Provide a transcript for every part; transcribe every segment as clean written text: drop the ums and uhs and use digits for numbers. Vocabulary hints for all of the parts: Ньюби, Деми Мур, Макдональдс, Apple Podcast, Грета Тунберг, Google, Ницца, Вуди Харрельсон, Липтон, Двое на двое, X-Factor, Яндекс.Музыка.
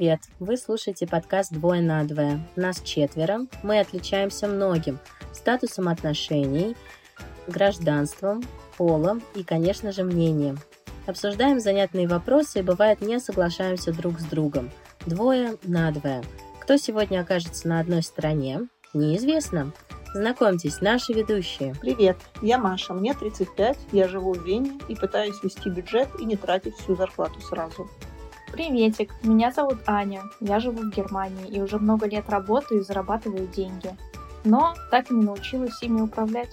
Привет! Вы слушаете подкаст «Двое на двое». Нас четверо. Мы отличаемся многим – статусом отношений, гражданством, полом и, конечно же, мнением. Обсуждаем занятные вопросы и, бывает, не соглашаемся друг с другом. Двое на двое. Кто сегодня окажется на одной стороне – неизвестно. Знакомьтесь, наши ведущие. Привет, я Маша, мне 35, я живу в Вене и пытаюсь вести бюджет и не тратить всю зарплату сразу. Приветик, меня зовут Аня, я живу в Германии и уже много лет работаю и зарабатываю деньги, но так и не научилась ими управлять.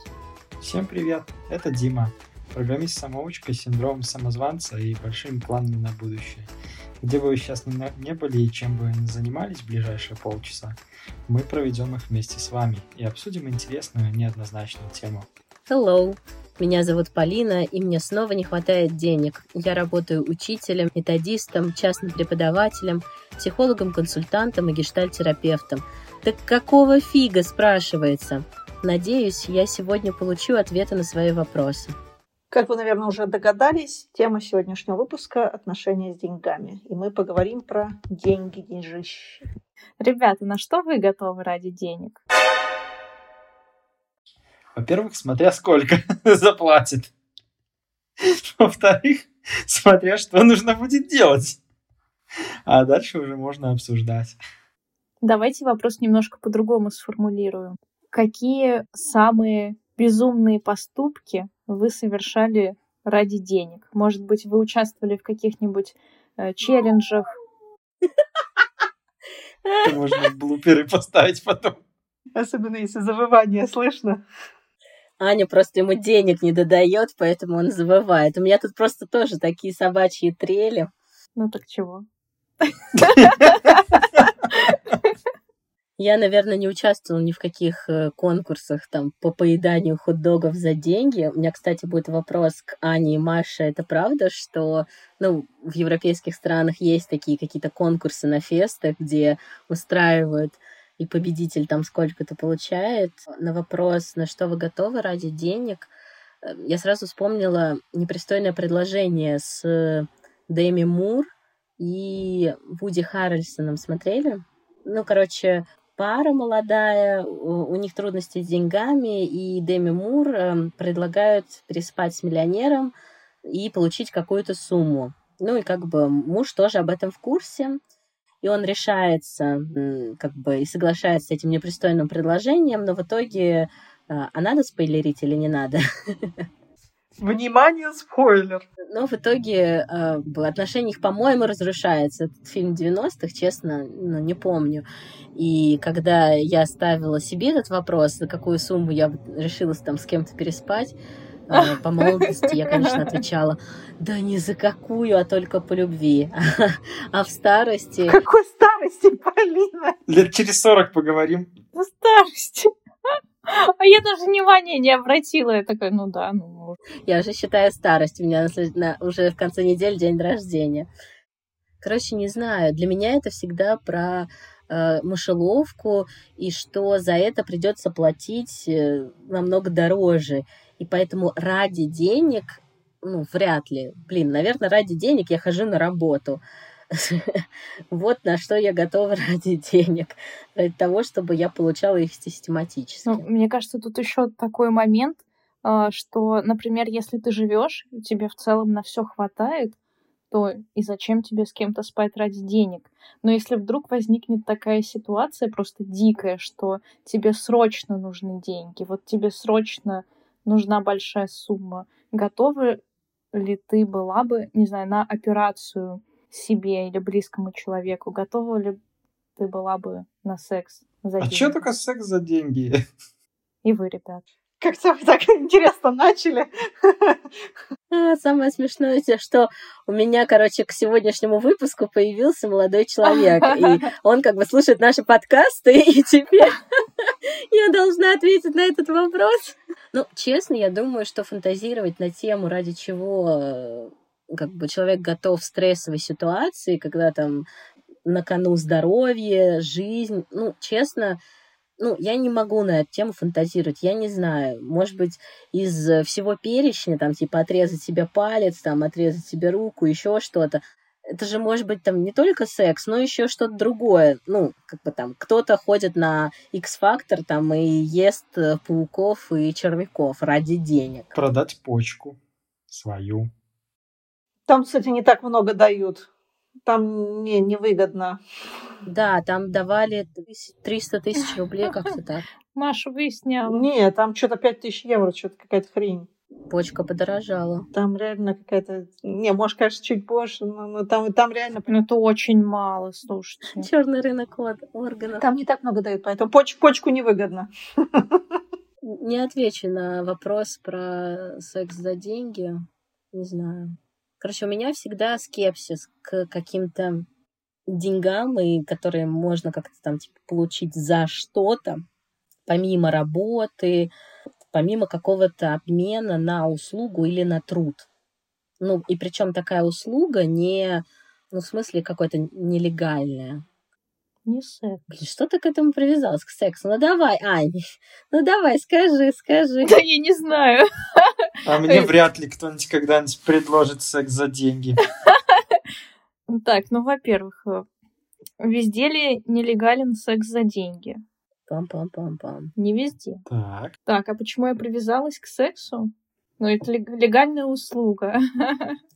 Всем привет, это Дима, программист-самоучка с синдромом самозванца и большими планами на будущее. Где бы вы сейчас не были и чем бы вы ни занимались в ближайшие полчаса, мы проведем их вместе с вами и обсудим интересную, неоднозначную тему. Hello! Меня зовут Полина, и мне снова не хватает денег. Я работаю учителем, методистом, частным преподавателем, психологом-консультантом и гештальтерапевтом. Так какого фига, спрашивается? Надеюсь, я сегодня получу ответы на свои вопросы. Как вы, наверное, уже догадались, тема сегодняшнего выпуска – отношения с деньгами. И мы поговорим про деньги, деньжищи. Ребята, на что вы готовы ради денег? Во-первых, смотря сколько заплатит. Во-вторых, смотря что нужно будет делать. А дальше уже можно обсуждать. Давайте вопрос немножко по-другому сформулируем. Какие самые безумные поступки вы совершали ради денег? Может быть, вы участвовали в каких-нибудь челленджах? Можно блуперы поставить потом. Особенно, если завывание слышно. Аня просто ему денег не додает, поэтому он завывает. У меня тут просто тоже такие собачьи трели. Ну так чего? Я, наверное, не участвовала ни в каких конкурсах там по поеданию хот-догов за деньги. У меня, кстати, будет вопрос к Ане и Маше. Это правда, что в европейских странах есть такие какие-то конкурсы на фестах, где устраивают, и победитель там сколько-то получает? На вопрос, на что вы готовы ради денег, я сразу вспомнила непристойное предложение с Деми Мур и Вуди Харрельсоном. Смотрели? Пара молодая, у них трудности с деньгами, и Деми Мур предлагают переспать с миллионером и получить какую-то сумму. Ну и муж тоже об этом в курсе, и он решается и соглашается с этим непристойным предложением, но в итоге, а надо спойлерить или не надо? Внимание, спойлер! Но в итоге отношения их, по-моему, разрушаются. Этот фильм 90-х, честно, не помню. И когда я ставила себе этот вопрос, на какую сумму я решилась там с кем-то переспать, по молодости я, конечно, отвечала: да ни за какую, а только по любви. А в старости... В какой старости, Полина? Лет через 40 поговорим. В старости... А я даже внимания не обратила. Я такая, Я уже считаю старость. У меня уже в конце недели день рождения. Не знаю. Для меня это всегда про мышеловку, и что за это придется платить намного дороже. И поэтому ради денег, вряд ли. Наверное, ради денег я хожу на работу. Вот на что я готова ради денег. Ради того, чтобы я получала их систематически. Мне кажется, тут еще такой момент, что, например, если ты живешь, тебе в целом на все хватает, то и зачем тебе с кем-то спать ради денег? Но если вдруг возникнет такая ситуация просто дикая, что тебе срочно нужны деньги, вот тебе срочно нужна большая сумма, готова ли ты была бы, на операцию себе или близкому человеку? Готова ли ты была бы на секс за деньги? А чё только секс за деньги? И вы, ребят. Как-то вы так интересно начали. Самое смешное, что у меня, к сегодняшнему выпуску появился молодой человек. И он слушает наши подкасты, и теперь я должна ответить на этот вопрос. Честно, я думаю, что фантазировать на тему, ради чего... человек готов в стрессовой ситуации, когда там на кону здоровье, жизнь. Честно, я не могу на эту тему фантазировать, я не знаю. Может быть, из всего перечня, отрезать себе палец, отрезать себе руку, еще что-то. это же может быть там не только секс, но еще что-то другое. Ну, как бы там кто-то ходит на X-Factor там и ест пауков и червяков ради денег. Продать почку свою. Там, кстати, не так много дают. Там невыгодно. Да, там давали 300 тысяч рублей, как-то так. Маша выясняла. Не, там что-то 5 тысяч евро, что-то какая-то хрень. Почка подорожала. Там реально какая-то... Не, может, конечно, чуть больше, но там реально... Ну, это очень мало, слушайте. Черный рынок органов. Там не так много дают, поэтому почку невыгодно. Не отвечу на вопрос про секс за деньги. Не знаю. Короче, у меня всегда скепсис к каким-то деньгам, и которые можно как-то там типа получить за что-то, помимо работы, помимо какого-то обмена на услугу или на труд. Ну, и причем такая услуга не, ну, в смысле, какой-то нелегальная. Не секс. Блин, что ты к этому привязалась, к сексу? Ну, давай, Ань, ну, давай, скажи. Да я не знаю. А мне вряд ли кто-нибудь когда-нибудь предложит секс за деньги. Так, ну, во-первых, везде ли нелегален секс за деньги? Пам-пам-пам-пам. Не везде. Так, а почему я привязалась к сексу? Ну, это легальная услуга.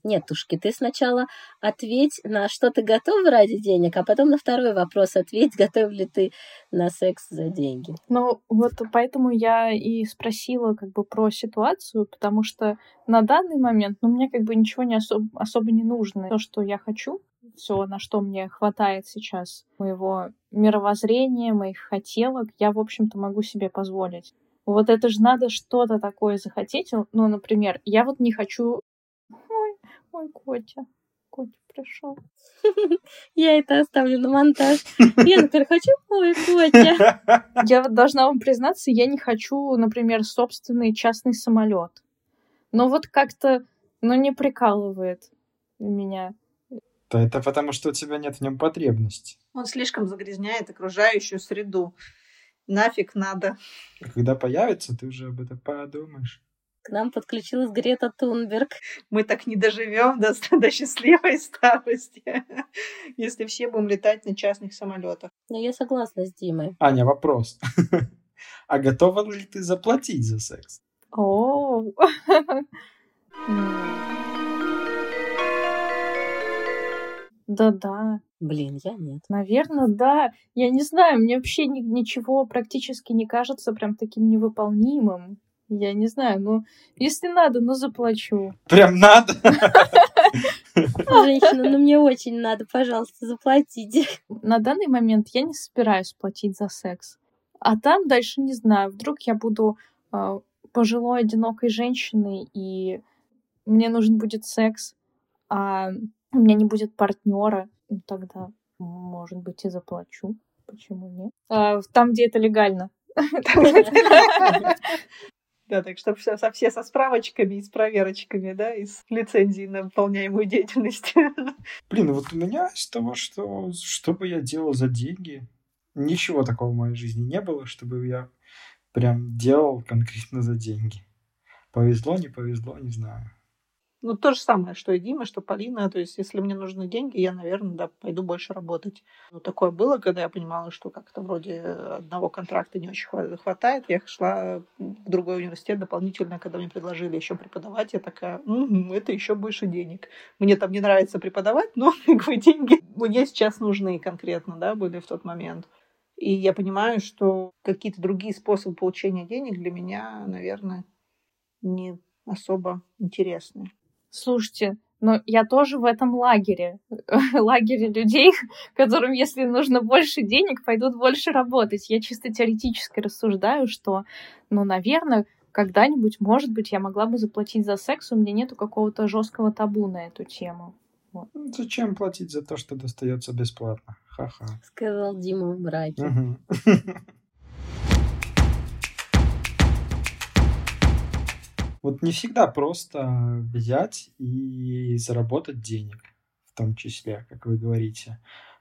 Нет, Тушки, ты сначала ответь на что ты готова ради денег, а потом на второй вопрос ответь, готов ли ты на секс за деньги. Ну, вот поэтому я и спросила как бы про ситуацию, потому что на данный момент, ну, мне как бы ничего не особо не нужно. То, что я хочу, все, на что мне хватает сейчас моего мировоззрения, моих хотелок, я, в общем-то, могу себе позволить. Вот это же надо что-то такое захотеть. Ну, например, я вот не хочу... Ой, Котя пришел. Я это оставлю на монтаж. Я, например, хочу... Ой, Котя. Я вот должна вам признаться, я не хочу, например, собственный частный самолет. Но вот как-то, не прикалывает меня. Это потому, что у тебя нет в нем потребности. Он слишком загрязняет окружающую среду. Нафиг надо. А когда появится, ты уже об этом подумаешь. К нам подключилась Грета Тунберг. Мы так не доживем до счастливой старости, если все будем летать на частных самолетах. Ну, я согласна с Димой. Аня, вопрос. А готова ли ты заплатить за секс? О. Да-да. Блин, я нет. Наверное, да. Я не знаю, мне вообще ничего практически не кажется прям таким невыполнимым. Я не знаю, если надо, заплачу. Прям надо? Женщина, мне очень надо, пожалуйста, заплатите. На данный момент я не собираюсь платить за секс. А там дальше не знаю. Вдруг я буду пожилой, одинокой женщиной, и мне нужен будет секс, а у меня не будет партнера, тогда, может быть, и заплачу. Почему нет? Там, где это легально. Да, так что все со справочками и с проверочками, да, и с лицензией на выполняемую деятельность. Блин, вот у меня из того, что бы я делал за деньги, ничего такого в моей жизни не было, чтобы я прям делал конкретно за деньги. Повезло, не знаю. Ну, то же самое, что и Дима, что Полина. То есть, если мне нужны деньги, я, наверное, пойду больше работать. Ну, такое было, когда я понимала, что как-то вроде одного контракта не очень хватает. Я шла в другой университет дополнительно, когда мне предложили еще преподавать. Я такая, это еще больше денег. Мне там не нравится преподавать, но деньги мне сейчас нужны конкретно, да, были в тот момент. И я понимаю, что какие-то другие способы получения денег для меня, наверное, не особо интересны. Слушайте, но я тоже в этом лагере людей, которым, если нужно больше денег, пойдут больше работать. Я чисто теоретически рассуждаю, что, наверное, когда-нибудь, может быть, я могла бы заплатить за секс, у меня нету какого-то жесткого табу на эту тему. Вот. Зачем платить за то, что достается бесплатно? Ха-ха. Сказал Дима в браке. Угу. Вот не всегда просто взять и заработать денег, в том числе, как вы говорите.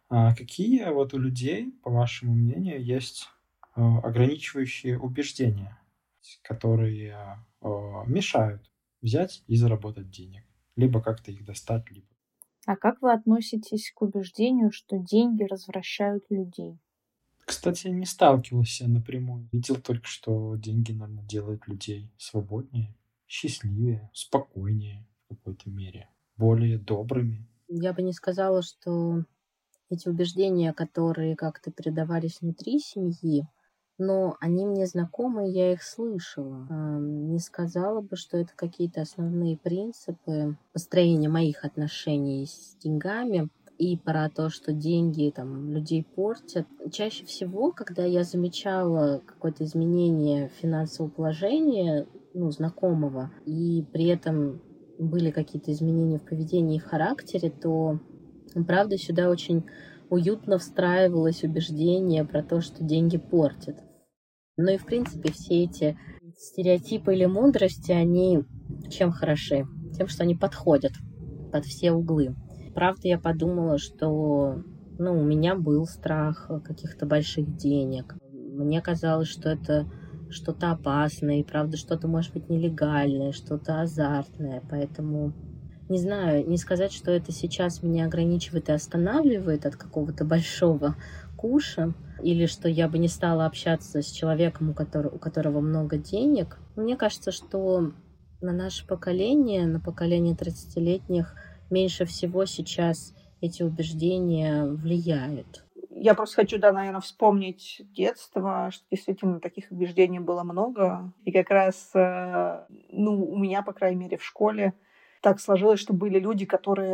А какие вот у людей, по вашему мнению, есть ограничивающие убеждения, которые мешают взять и заработать денег? Либо как-то их достать, либо... А как вы относитесь к убеждению, что деньги развращают людей? Кстати, не сталкивался напрямую. Видел только, что деньги, наверное, делают людей свободнее, счастливее, спокойнее в какой-то мере, более добрыми. Я бы не сказала, что эти убеждения, которые как-то передавались внутри семьи, но они мне знакомы, я их слышала. Не сказала бы, что это какие-то основные принципы построения моих отношений с деньгами и про то, что деньги там людей портят. Чаще всего, когда я замечала какое-то изменение финансового положения, знакомого, и при этом были какие-то изменения в поведении и в характере, то, правда, сюда очень уютно встраивалось убеждение про то, что деньги портят. Ну и, в принципе, все эти стереотипы или мудрости, они чем хороши? Тем, что они подходят под все углы. Правда, я подумала, что у меня был страх каких-то больших денег. Мне казалось, что это что-то опасное, и, правда, что-то, может быть, нелегальное, что-то азартное. Поэтому, не знаю, не сказать, что это сейчас меня ограничивает и останавливает от какого-то большого куша, или что я бы не стала общаться с человеком, у которого много денег. Мне кажется, что на наше поколение, на поколение 30-летних, меньше всего сейчас эти убеждения влияют. Я просто хочу, наверное, вспомнить детство, что действительно таких убеждений было много. И как раз, у меня, по крайней мере, в школе так сложилось, что были люди,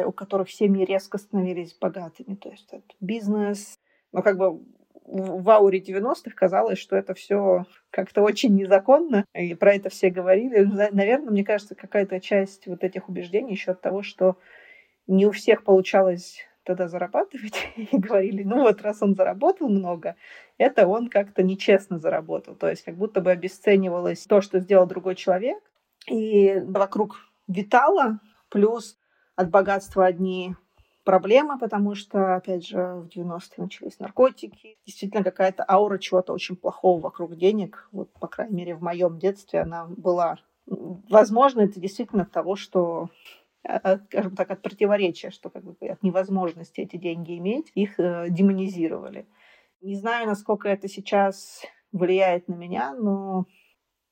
у которых семьи резко становились богатыми. То есть это бизнес. Но в ауре 90-х казалось, что это все как-то очень незаконно. И про это все говорили. Наверное, мне кажется, какая-то часть вот этих убеждений еще от того, что не у всех получалось тогда зарабатывать, и говорили, раз он заработал много, это он как-то нечестно заработал. То есть как будто бы обесценивалось то, что сделал другой человек, и вокруг витало, плюс от богатства одни проблемы, потому что, опять же, в 90-е начались наркотики. Действительно, какая-то аура чего-то очень плохого вокруг денег, вот, по крайней мере, в моем детстве она была. Возможно, это действительно от того, что скажем так, от противоречия, что от невозможности эти деньги иметь, их демонизировали. Не знаю, насколько это сейчас влияет на меня, но,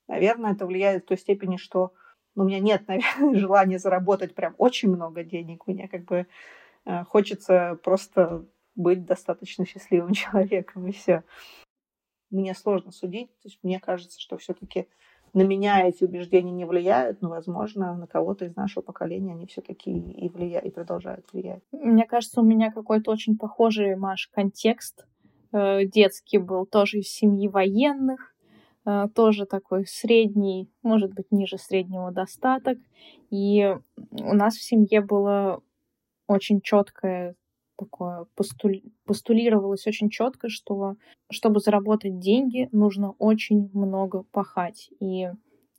наверное, это влияет в той степени, что у меня нет, наверное, желания заработать прям очень много денег. Мне хочется просто быть достаточно счастливым человеком, и все. Мне сложно судить, то есть мне кажется, что все-таки на меня эти убеждения не влияют, но, возможно, на кого-то из нашего поколения они все-таки и влияют, и продолжают влиять. Мне кажется, у меня какой-то очень похожий, Маш, контекст детский был, тоже из семьи военных, тоже такой средний, может быть, ниже среднего достаток. И у нас в семье было очень четкое такое, постулировалось очень четко, что чтобы заработать деньги, нужно очень много пахать. И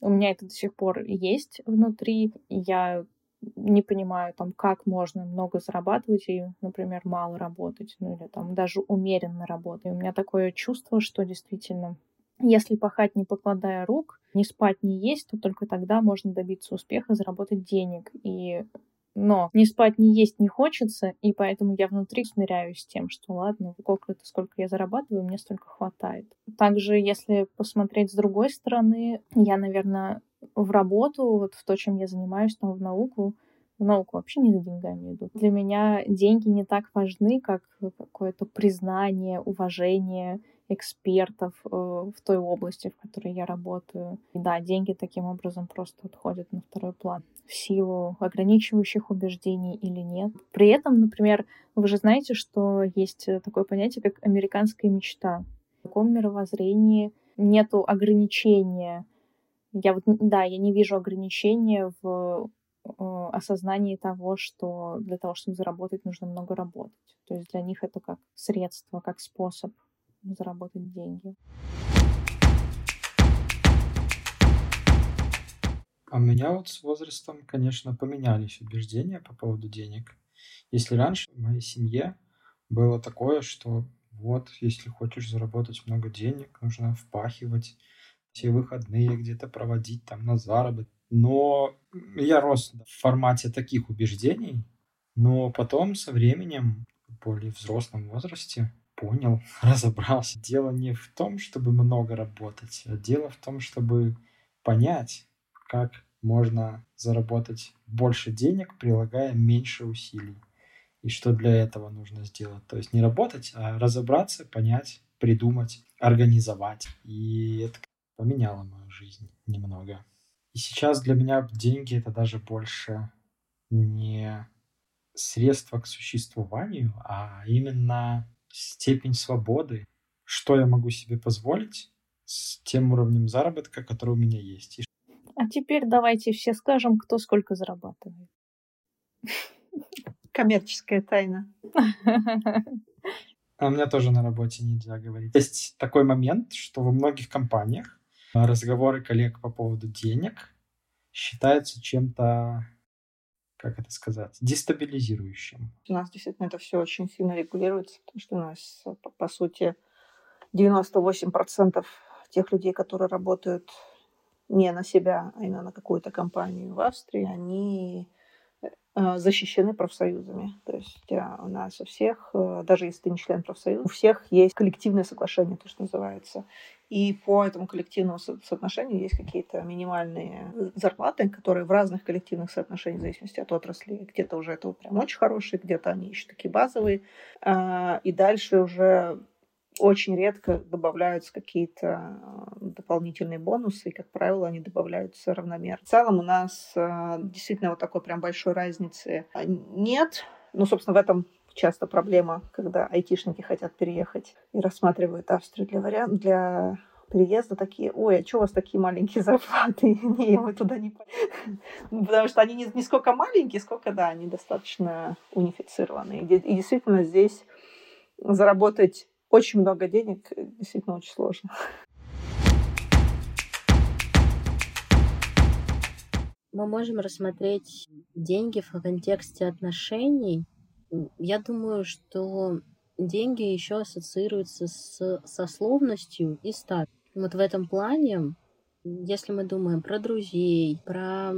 у меня это до сих пор есть внутри. Я не понимаю, как можно много зарабатывать и, например, мало работать, или даже умеренно работать. И у меня такое чувство, что действительно, если пахать, не покладая рук, не спать, не есть, то только тогда можно добиться успеха, заработать денег. Но не спать, не есть не хочется, и поэтому я внутри смиряюсь с тем, что ладно, сколько я зарабатываю, мне столько хватает. Также, если посмотреть с другой стороны, я, наверное, в работу, в то, чем я занимаюсь, в науку вообще не за деньгами идут. Для меня деньги не так важны, как какое-то признание, уважение экспертов в той области, в которой я работаю. И да, деньги таким образом просто отходят на второй план в силу ограничивающих убеждений или нет. При этом, например, вы же знаете, что есть такое понятие, как американская мечта. В таком мировоззрении нету ограничения. Я не вижу ограничения в осознании того, что для того, чтобы заработать, нужно много работать. То есть для них это как средство, как способ заработать деньги. А у меня с возрастом, конечно, поменялись убеждения по поводу денег. Если раньше в моей семье было такое, что если хочешь заработать много денег, нужно впахивать, все выходные где-то проводить на заработок. Но я рос в формате таких убеждений, Но потом со временем, в более взрослом возрасте, понял, разобрался. Дело не в том, чтобы много работать, а дело в том, чтобы понять, как можно заработать больше денег, прилагая меньше усилий. И что для этого нужно сделать. То есть не работать, а разобраться, понять, придумать, организовать. И это поменяло мою жизнь немного. И сейчас для меня деньги — это даже больше не средство к существованию, а именно степень свободы. Что я могу себе позволить с тем уровнем заработка, который у меня есть. А теперь давайте все скажем, кто сколько зарабатывает. Коммерческая тайна. А у меня тоже на работе нельзя говорить. Есть такой момент, что во многих компаниях разговоры коллег по поводу денег считаются чем-то, как это сказать, дестабилизирующим. У нас действительно это все очень сильно регулируется, потому что у нас, по сути, 98% тех людей, которые работают не на себя, а именно на какую-то компанию в Австрии, они защищены профсоюзами. То есть у нас у всех, даже если ты не член профсоюза, у всех есть коллективное соглашение, то, что называется. И по этому коллективному соотношению есть какие-то минимальные зарплаты, которые в разных коллективных соотношениях в зависимости от отрасли. Где-то уже это прям очень хорошие, где-то они еще такие базовые. И дальше уже очень редко добавляются какие-то дополнительные бонусы, и, как правило, они добавляются равномерно. В целом у нас действительно вот такой прям большой разницы нет. Ну, собственно, в этом часто проблема, когда айтишники хотят переехать и рассматривают Австрию для переезда, такие: ой, а что у вас такие маленькие зарплаты? Не, мы туда не пойдем. Потому что они не сколько маленькие, сколько, да, они достаточно унифицированы. И действительно здесь заработать очень много денег действительно очень сложно. Мы можем рассмотреть деньги в контексте отношений. Я думаю, что деньги еще ассоциируются с сословностью и статусом. Вот в этом плане, если мы думаем про друзей, про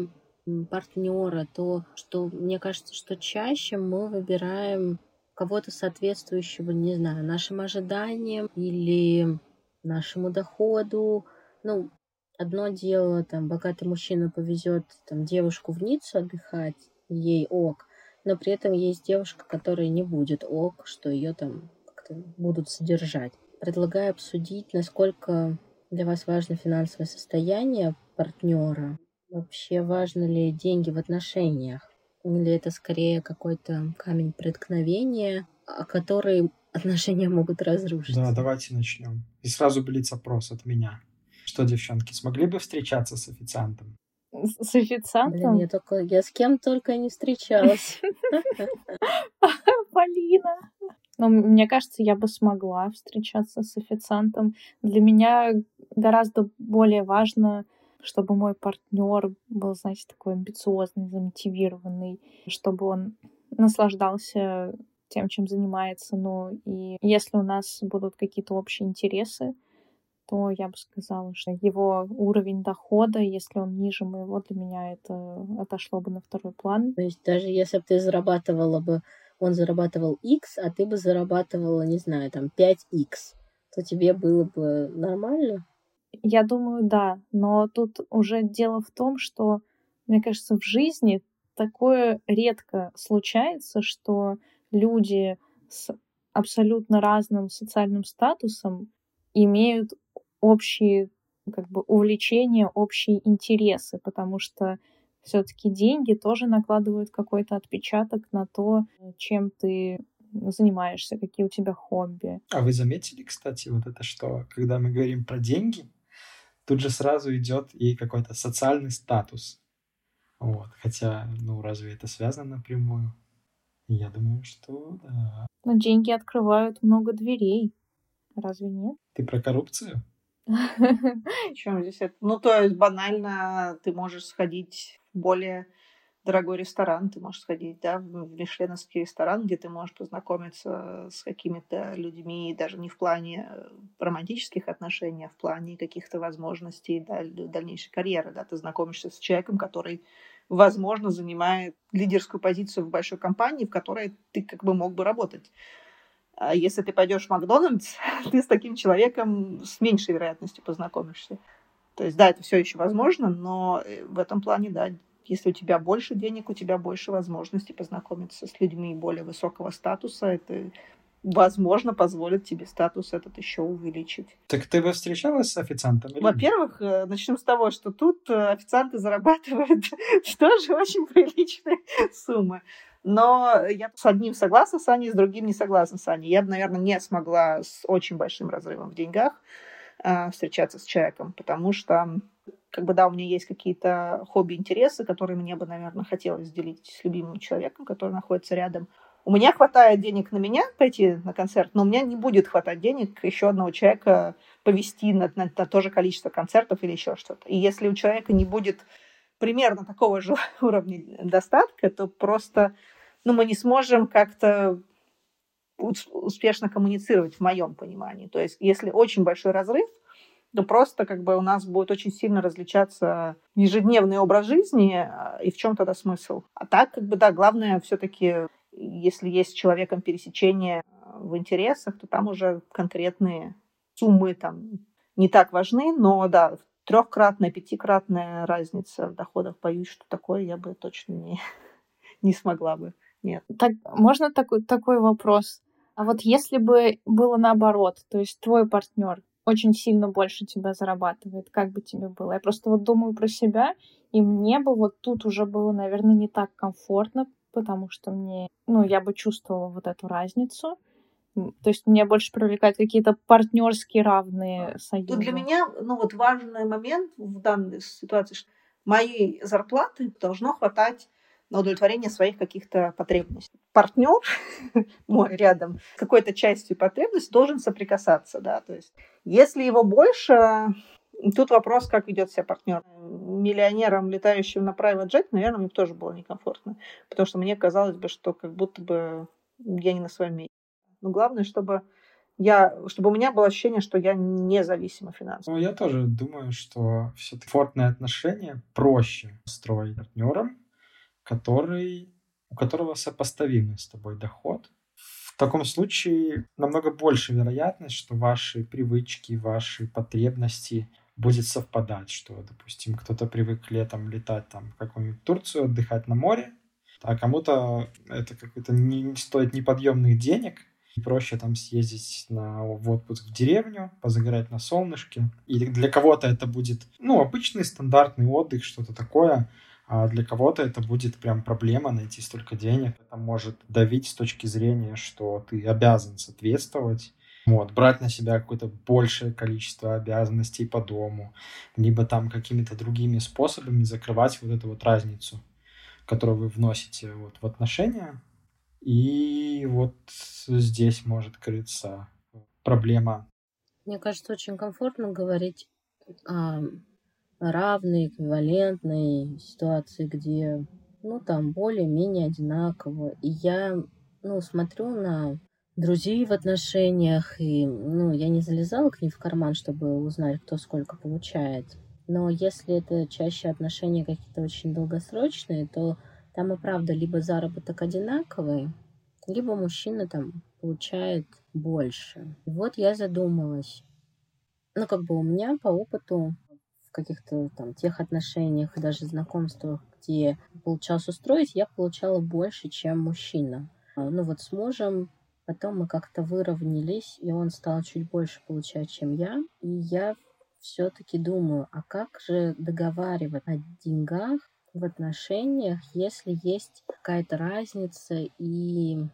партнера, то что мне кажется, что чаще мы выбираем кого-то соответствующего, не знаю, нашим ожиданиям или нашему доходу. Ну, одно дело, там, богатый мужчина повезет там девушку в Ниццу отдыхать, ей ок, но при этом есть девушка, которая не будет ок, что ее там как-то будут содержать. Предлагаю обсудить, насколько для вас важно финансовое состояние партнера. Вообще, важны ли деньги в отношениях? Или это скорее какой-то камень преткновения, о который отношения могут разрушить? Да, давайте начнем. И сразу блиц-опрос от меня. Что, девчонки, смогли бы встречаться с официантом? С официантом? Блин, я с кем только не встречалась. Полина! Но мне кажется, я бы смогла встречаться с официантом. Для меня гораздо более важно, чтобы мой партнер был, знаете, такой амбициозный, замотивированный, чтобы он наслаждался тем, чем занимается. Ну, и если у нас будут какие-то общие интересы, то я бы сказала, что его уровень дохода, если он ниже моего, для меня это отошло бы на второй план. То есть даже если бы ты зарабатывала бы, он зарабатывал X, а ты бы зарабатывала, не знаю, там, 5X, то тебе было бы нормально? Я думаю, да, но тут уже дело в том, что, мне кажется, в жизни такое редко случается, что люди с абсолютно разным социальным статусом имеют общие, как бы, увлечения, общие интересы, потому что все-таки деньги тоже накладывают какой-то отпечаток на то, чем ты занимаешься, какие у тебя хобби. А вы заметили, кстати, вот это, что когда мы говорим про деньги, тут же сразу идет и какой-то социальный статус. Вот. Хотя, ну, разве это связано напрямую? Я думаю, что да. Но деньги открывают много дверей. Разве нет? Ты про коррупцию? Причем здесь это? Ну, то есть банально ты можешь сходить в более дорогой ресторан, ты можешь сходить, да, в мишленовский ресторан, где ты можешь познакомиться с какими-то людьми, даже не в плане романтических отношений, а в плане каких-то возможностей дальнейшей карьеры, да, ты знакомишься с человеком, который возможно, занимает лидерскую позицию в большой компании, в которой ты как бы мог бы работать. А если ты пойдешь в Макдональдс, ты с таким человеком с меньшей вероятностью познакомишься. То есть, да, это все еще возможно, но в этом плане, да, если у тебя больше денег, у тебя больше возможностей познакомиться с людьми более высокого статуса, это, возможно, позволит тебе статус этот еще увеличить. Так ты бы встречалась с официантом? Или... Во-первых, начнем с того, что тут официанты зарабатывают тоже очень приличные суммы. Но я с одним согласна с Аней, с другим не согласна с Аней. Я бы, наверное, не смогла с очень большим разрывом в деньгах встречаться с человеком, потому что, как бы, да, у меня есть какие-то хобби, интересы, которые мне бы, наверное, хотелось делить с любимым человеком, который находится рядом. У меня хватает денег на меня пойти на концерт, но у меня не будет хватать денег еще одного человека повести на то же количество концертов или еще что-то. И если у человека не будет примерно такого же уровня достатка, то просто, ну, мы не сможем как-то успешно коммуницировать, в моем понимании. То есть если очень большой разрыв, то просто как бы у нас будет очень сильно различаться ежедневный образ жизни, и в чем тогда смысл? А так, как бы, да, главное все-таки, если есть с человеком пересечение в интересах, то там уже конкретные суммы там не так важны, но, да, трехкратная, пятикратная разница в доходах, боюсь, что такое я бы точно не смогла бы. Нет. Так, можно такой вопрос? А вот если бы было наоборот, то есть твой партнер очень сильно больше тебя зарабатывает, как бы тебе было? Я просто вот думаю про себя, и мне бы вот тут уже было, наверное, не так комфортно, потому что мне, ну, я бы чувствовала вот эту разницу. То есть меня больше привлекают какие-то партнерские равные союзы. Ну, для меня, ну, вот важный момент в данной ситуации, что моей зарплаты должно хватать на удовлетворение своих каких-то потребностей. Партнер мой рядом с какой-то частью потребностей должен соприкасаться, да, то есть если его больше, тут вопрос, как ведет себя партнер. Миллионером, летающим на private jet, наверное, мне тоже было некомфортно, потому что мне казалось бы, что как будто бы я не на своем месте. Но главное, чтобы у меня было ощущение, что я независима финансово. Ну, я тоже думаю, что все-таки комфортные отношения проще строить партнером, у которого сопоставимый с тобой доход. В таком случае намного больше вероятность, что ваши привычки, ваши потребности будет совпадать, что, допустим, кто-то привык летом летать там, в какую-нибудь Турцию, отдыхать на море, а кому-то это какой-то не стоит неподъемных денег, и проще там съездить в отпуск в деревню, позагорать на солнышке. И для кого-то это будет, ну, обычный стандартный отдых, что-то такое, а для кого-то это будет прям проблема найти столько денег. Это может давить с точки зрения, что ты обязан соответствовать, вот, брать на себя какое-то большее количество обязанностей по дому, либо там какими-то другими способами закрывать вот эту вот разницу, которую вы вносите вот в отношения. И вот здесь может крыться проблема. Мне кажется, очень комфортно говорить о равной, эквивалентной ситуации, где, ну, там более-менее одинаково. И я, ну, смотрю на друзей в отношениях, и, ну, я не залезала к ним в карман, чтобы узнать, кто сколько получает. Но если это чаще отношения какие-то очень долгосрочные, то там и правда либо заработок одинаковый, либо мужчина там получает больше. И вот я задумалась. Ну, как бы у меня по опыту в каких-то там тех отношениях и даже знакомствах, где получалось устроить, я получала больше, чем мужчина. Ну вот с мужем потом мы как-то выровнялись, и он стал чуть больше получать, чем я. И я все-таки думаю, а как же договаривать о деньгах в отношениях, если есть какая-то разница? И, ну,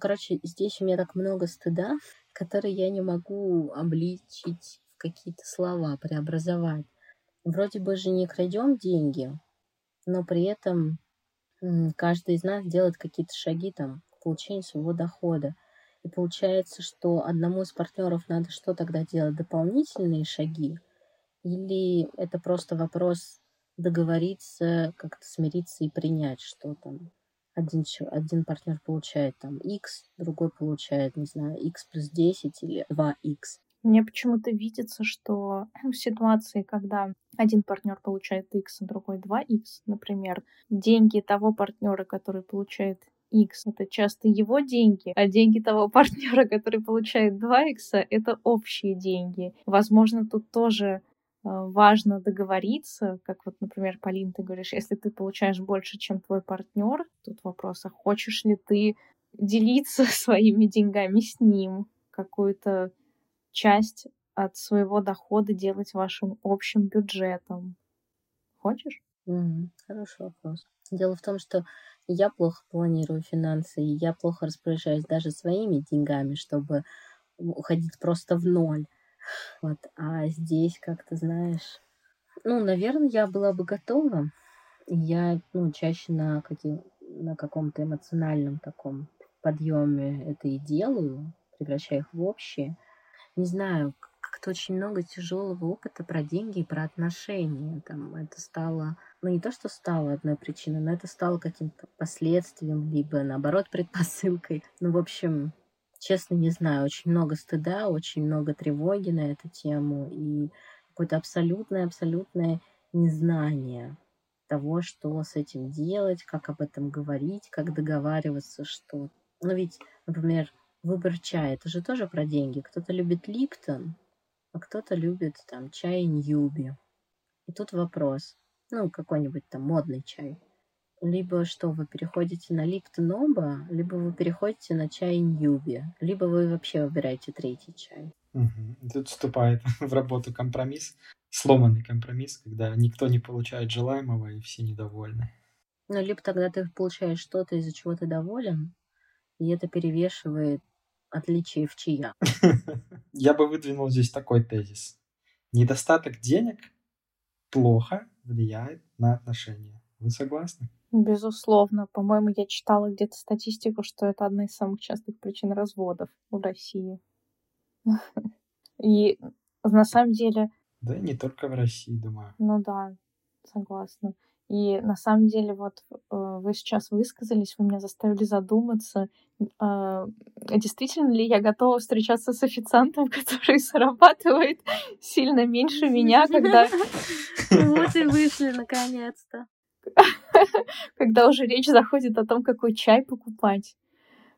короче, здесь у меня так много стыда, который я не могу обличить в какие-то слова, преобразовать. Вроде бы же не крадем деньги, но при этом каждый из нас делает какие-то шаги там к получению своего дохода. И получается, что одному из партнеров надо что тогда делать? Дополнительные шаги? Или это просто вопрос договориться, как-то смириться и принять, что там один партнер получает там X, другой получает, не знаю, X+10 или 2X? Мне почему-то видится, что в ситуации, когда один партнер получает X, а другой 2X, например, деньги того партнера, который получает X, это часто его деньги, а деньги того партнера, который получает 2X, это общие деньги. Возможно, тут тоже важно договориться, как вот, например, Полин, ты говоришь, если ты получаешь больше, чем твой партнер, тут вопрос, а хочешь ли ты делиться своими деньгами с ним, какую-то часть от своего дохода делать вашим общим бюджетом? Хочешь? Хороший вопрос. Дело в том, что я плохо планирую финансы, и я плохо распоряжаюсь даже своими деньгами, чтобы уходить просто в ноль. Вот. А здесь, как ты знаешь... наверное, я была бы готова. Я, чаще на каком-то эмоциональном таком подъеме это и делаю, превращая их в общие. Не знаю, как-то очень много тяжелого опыта про деньги и про отношения. Это стало... не то, что стало одной причиной, но это стало каким-то последствием, либо, наоборот, предпосылкой. Честно, не знаю, очень много стыда, очень много тревоги на эту тему и какое-то абсолютное незнание того, что с этим делать, как об этом говорить, как договариваться, что... ведь, например, выбор чая, это же тоже про деньги. Кто-то любит Липтон, а кто-то любит чай Ньюби. И тут вопрос, какой-нибудь модный чай. Либо что вы переходите на Липтон оба, либо вы переходите на чай Ньюби, либо вы вообще выбираете третий чай. Тут вступает в работу компромисс, сломанный компромисс, когда никто не получает желаемого и все недовольны. Либо тогда ты получаешь что-то, из-за чего ты доволен, и это перевешивает отличие в чаях. Я бы выдвинул здесь такой тезис. Недостаток денег плохо влияет на отношения. Вы согласны? Безусловно. По-моему, я читала где-то статистику, что это одна из самых частых причин разводов в России. И на самом деле... Да и не только в России, думаю. Да, согласна. И на самом деле вы сейчас высказались, вы меня заставили задуматься, действительно ли я готова встречаться с официантом, который зарабатывает сильно меньше меня, когда... Вот и вышли, наконец-то. Когда уже речь заходит о том, какой чай покупать,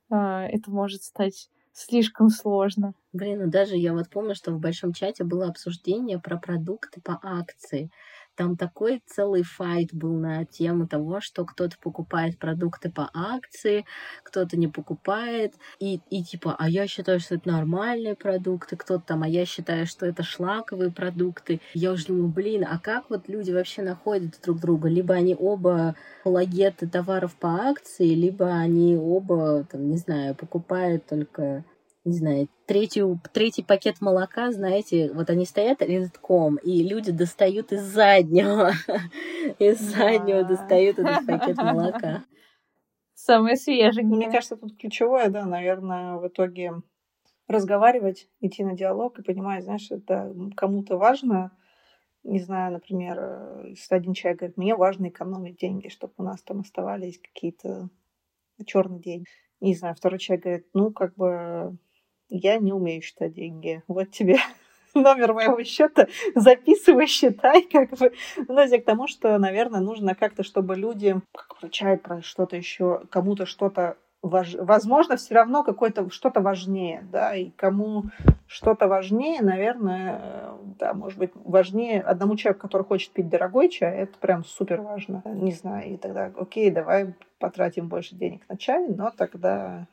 это может стать слишком сложно. Даже я помню, что в большом чате было обсуждение про продукты по акции. Там такой целый файт был на тему того, что кто-то покупает продукты по акции, кто-то не покупает. И а я считаю, что это нормальные продукты, кто-то а я считаю, что это шлаковые продукты. Я уже думаю, а как люди вообще находят друг друга? Либо они оба апологеты товаров по акции, либо они оба, покупают только... третий пакет молока, они стоят рядком, и люди достают из заднего. Из заднего достают этот пакет молока. Самое свеженькое. Мне кажется, тут ключевое, наверное, в итоге разговаривать, идти на диалог и понимать, это кому-то важно. Не знаю, например, если один человек говорит, мне важно экономить деньги, чтобы у нас оставались какие-то черный день. Не знаю, второй человек говорит, я не умею считать деньги. Вот тебе номер моего счета, записывай, считай. К тому, что, наверное, нужно как-то, чтобы люди, про чай, про что-то еще, кому-то что-то возможно, все равно какое-то что-то важнее, и кому что-то важнее, наверное, может быть, важнее одному человеку, который хочет пить дорогой чай, это прям супер важно. Не знаю, и тогда, окей, давай потратим больше денег на чай, но тогда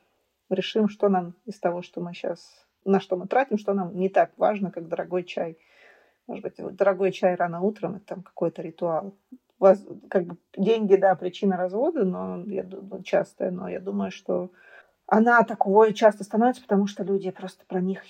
решим, что нам из того, что мы сейчас, на что мы тратим, что нам не так важно, как дорогой чай. Может быть, дорогой чай рано утром, это какой-то ритуал. У вас деньги, причина развода, но я думаю, частая, но я думаю, что она такой часто становится, потому что люди просто про них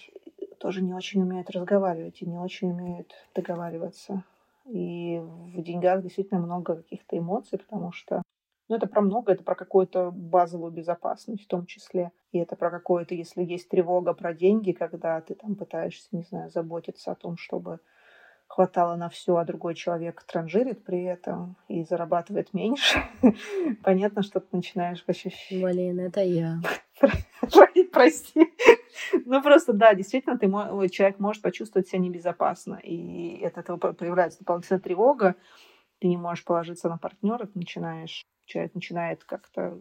тоже не очень умеют разговаривать и не очень умеют договариваться. И в деньгах действительно много каких-то эмоций, потому что это про много, это про какую-то базовую безопасность в том числе. И это про какое-то, если есть тревога про деньги, когда ты пытаешься, не знаю, заботиться о том, чтобы хватало на все, а другой человек транжирит при этом и зарабатывает меньше. Понятно, что ты начинаешь вообще... это я. прости. Ну, просто, да, действительно, человек может почувствовать себя небезопасно, и от этого проявляется дополнительная тревога, ты не можешь положиться на партнера, ты начинаешь, человек начинает как-то,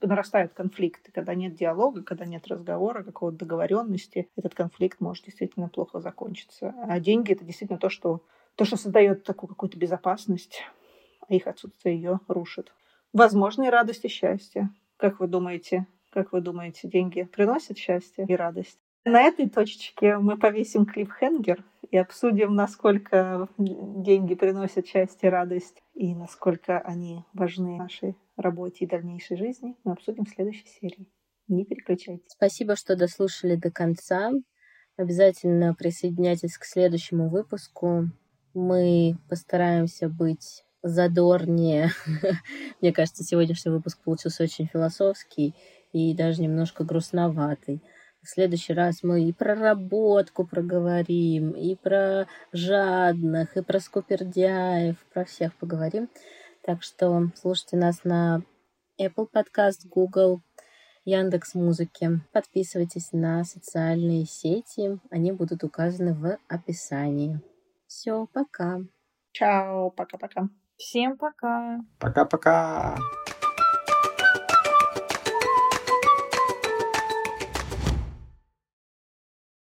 нарастают конфликты, когда нет диалога, когда нет разговора, какого-то договоренности, этот конфликт может действительно плохо закончиться. А деньги — это действительно то, что создает такую какую-то безопасность, а их отсутствие ее рушит. Возможно, радость и счастье. Как вы думаете, деньги приносят счастье и радость? На этой точечке мы повесим клиффхенгер и обсудим, насколько деньги приносят счастье и радость, и насколько они важны нашей работе и дальнейшей жизни. Мы обсудим в следующей серии. Не переключайтесь. Спасибо, что дослушали до конца. Обязательно присоединяйтесь к следующему выпуску. Мы постараемся быть задорнее. Мне кажется, сегодняшний выпуск получился очень философский и даже немножко грустноватый. В следующий раз мы и про работку проговорим, и про жадных, и про скупердяев, про всех поговорим. Так что слушайте нас на Apple Podcast, Google, Яндекс.Музыке. Подписывайтесь на социальные сети, они будут указаны в описании. Все, пока. Чао, пока-пока. Всем пока. Пока-пока.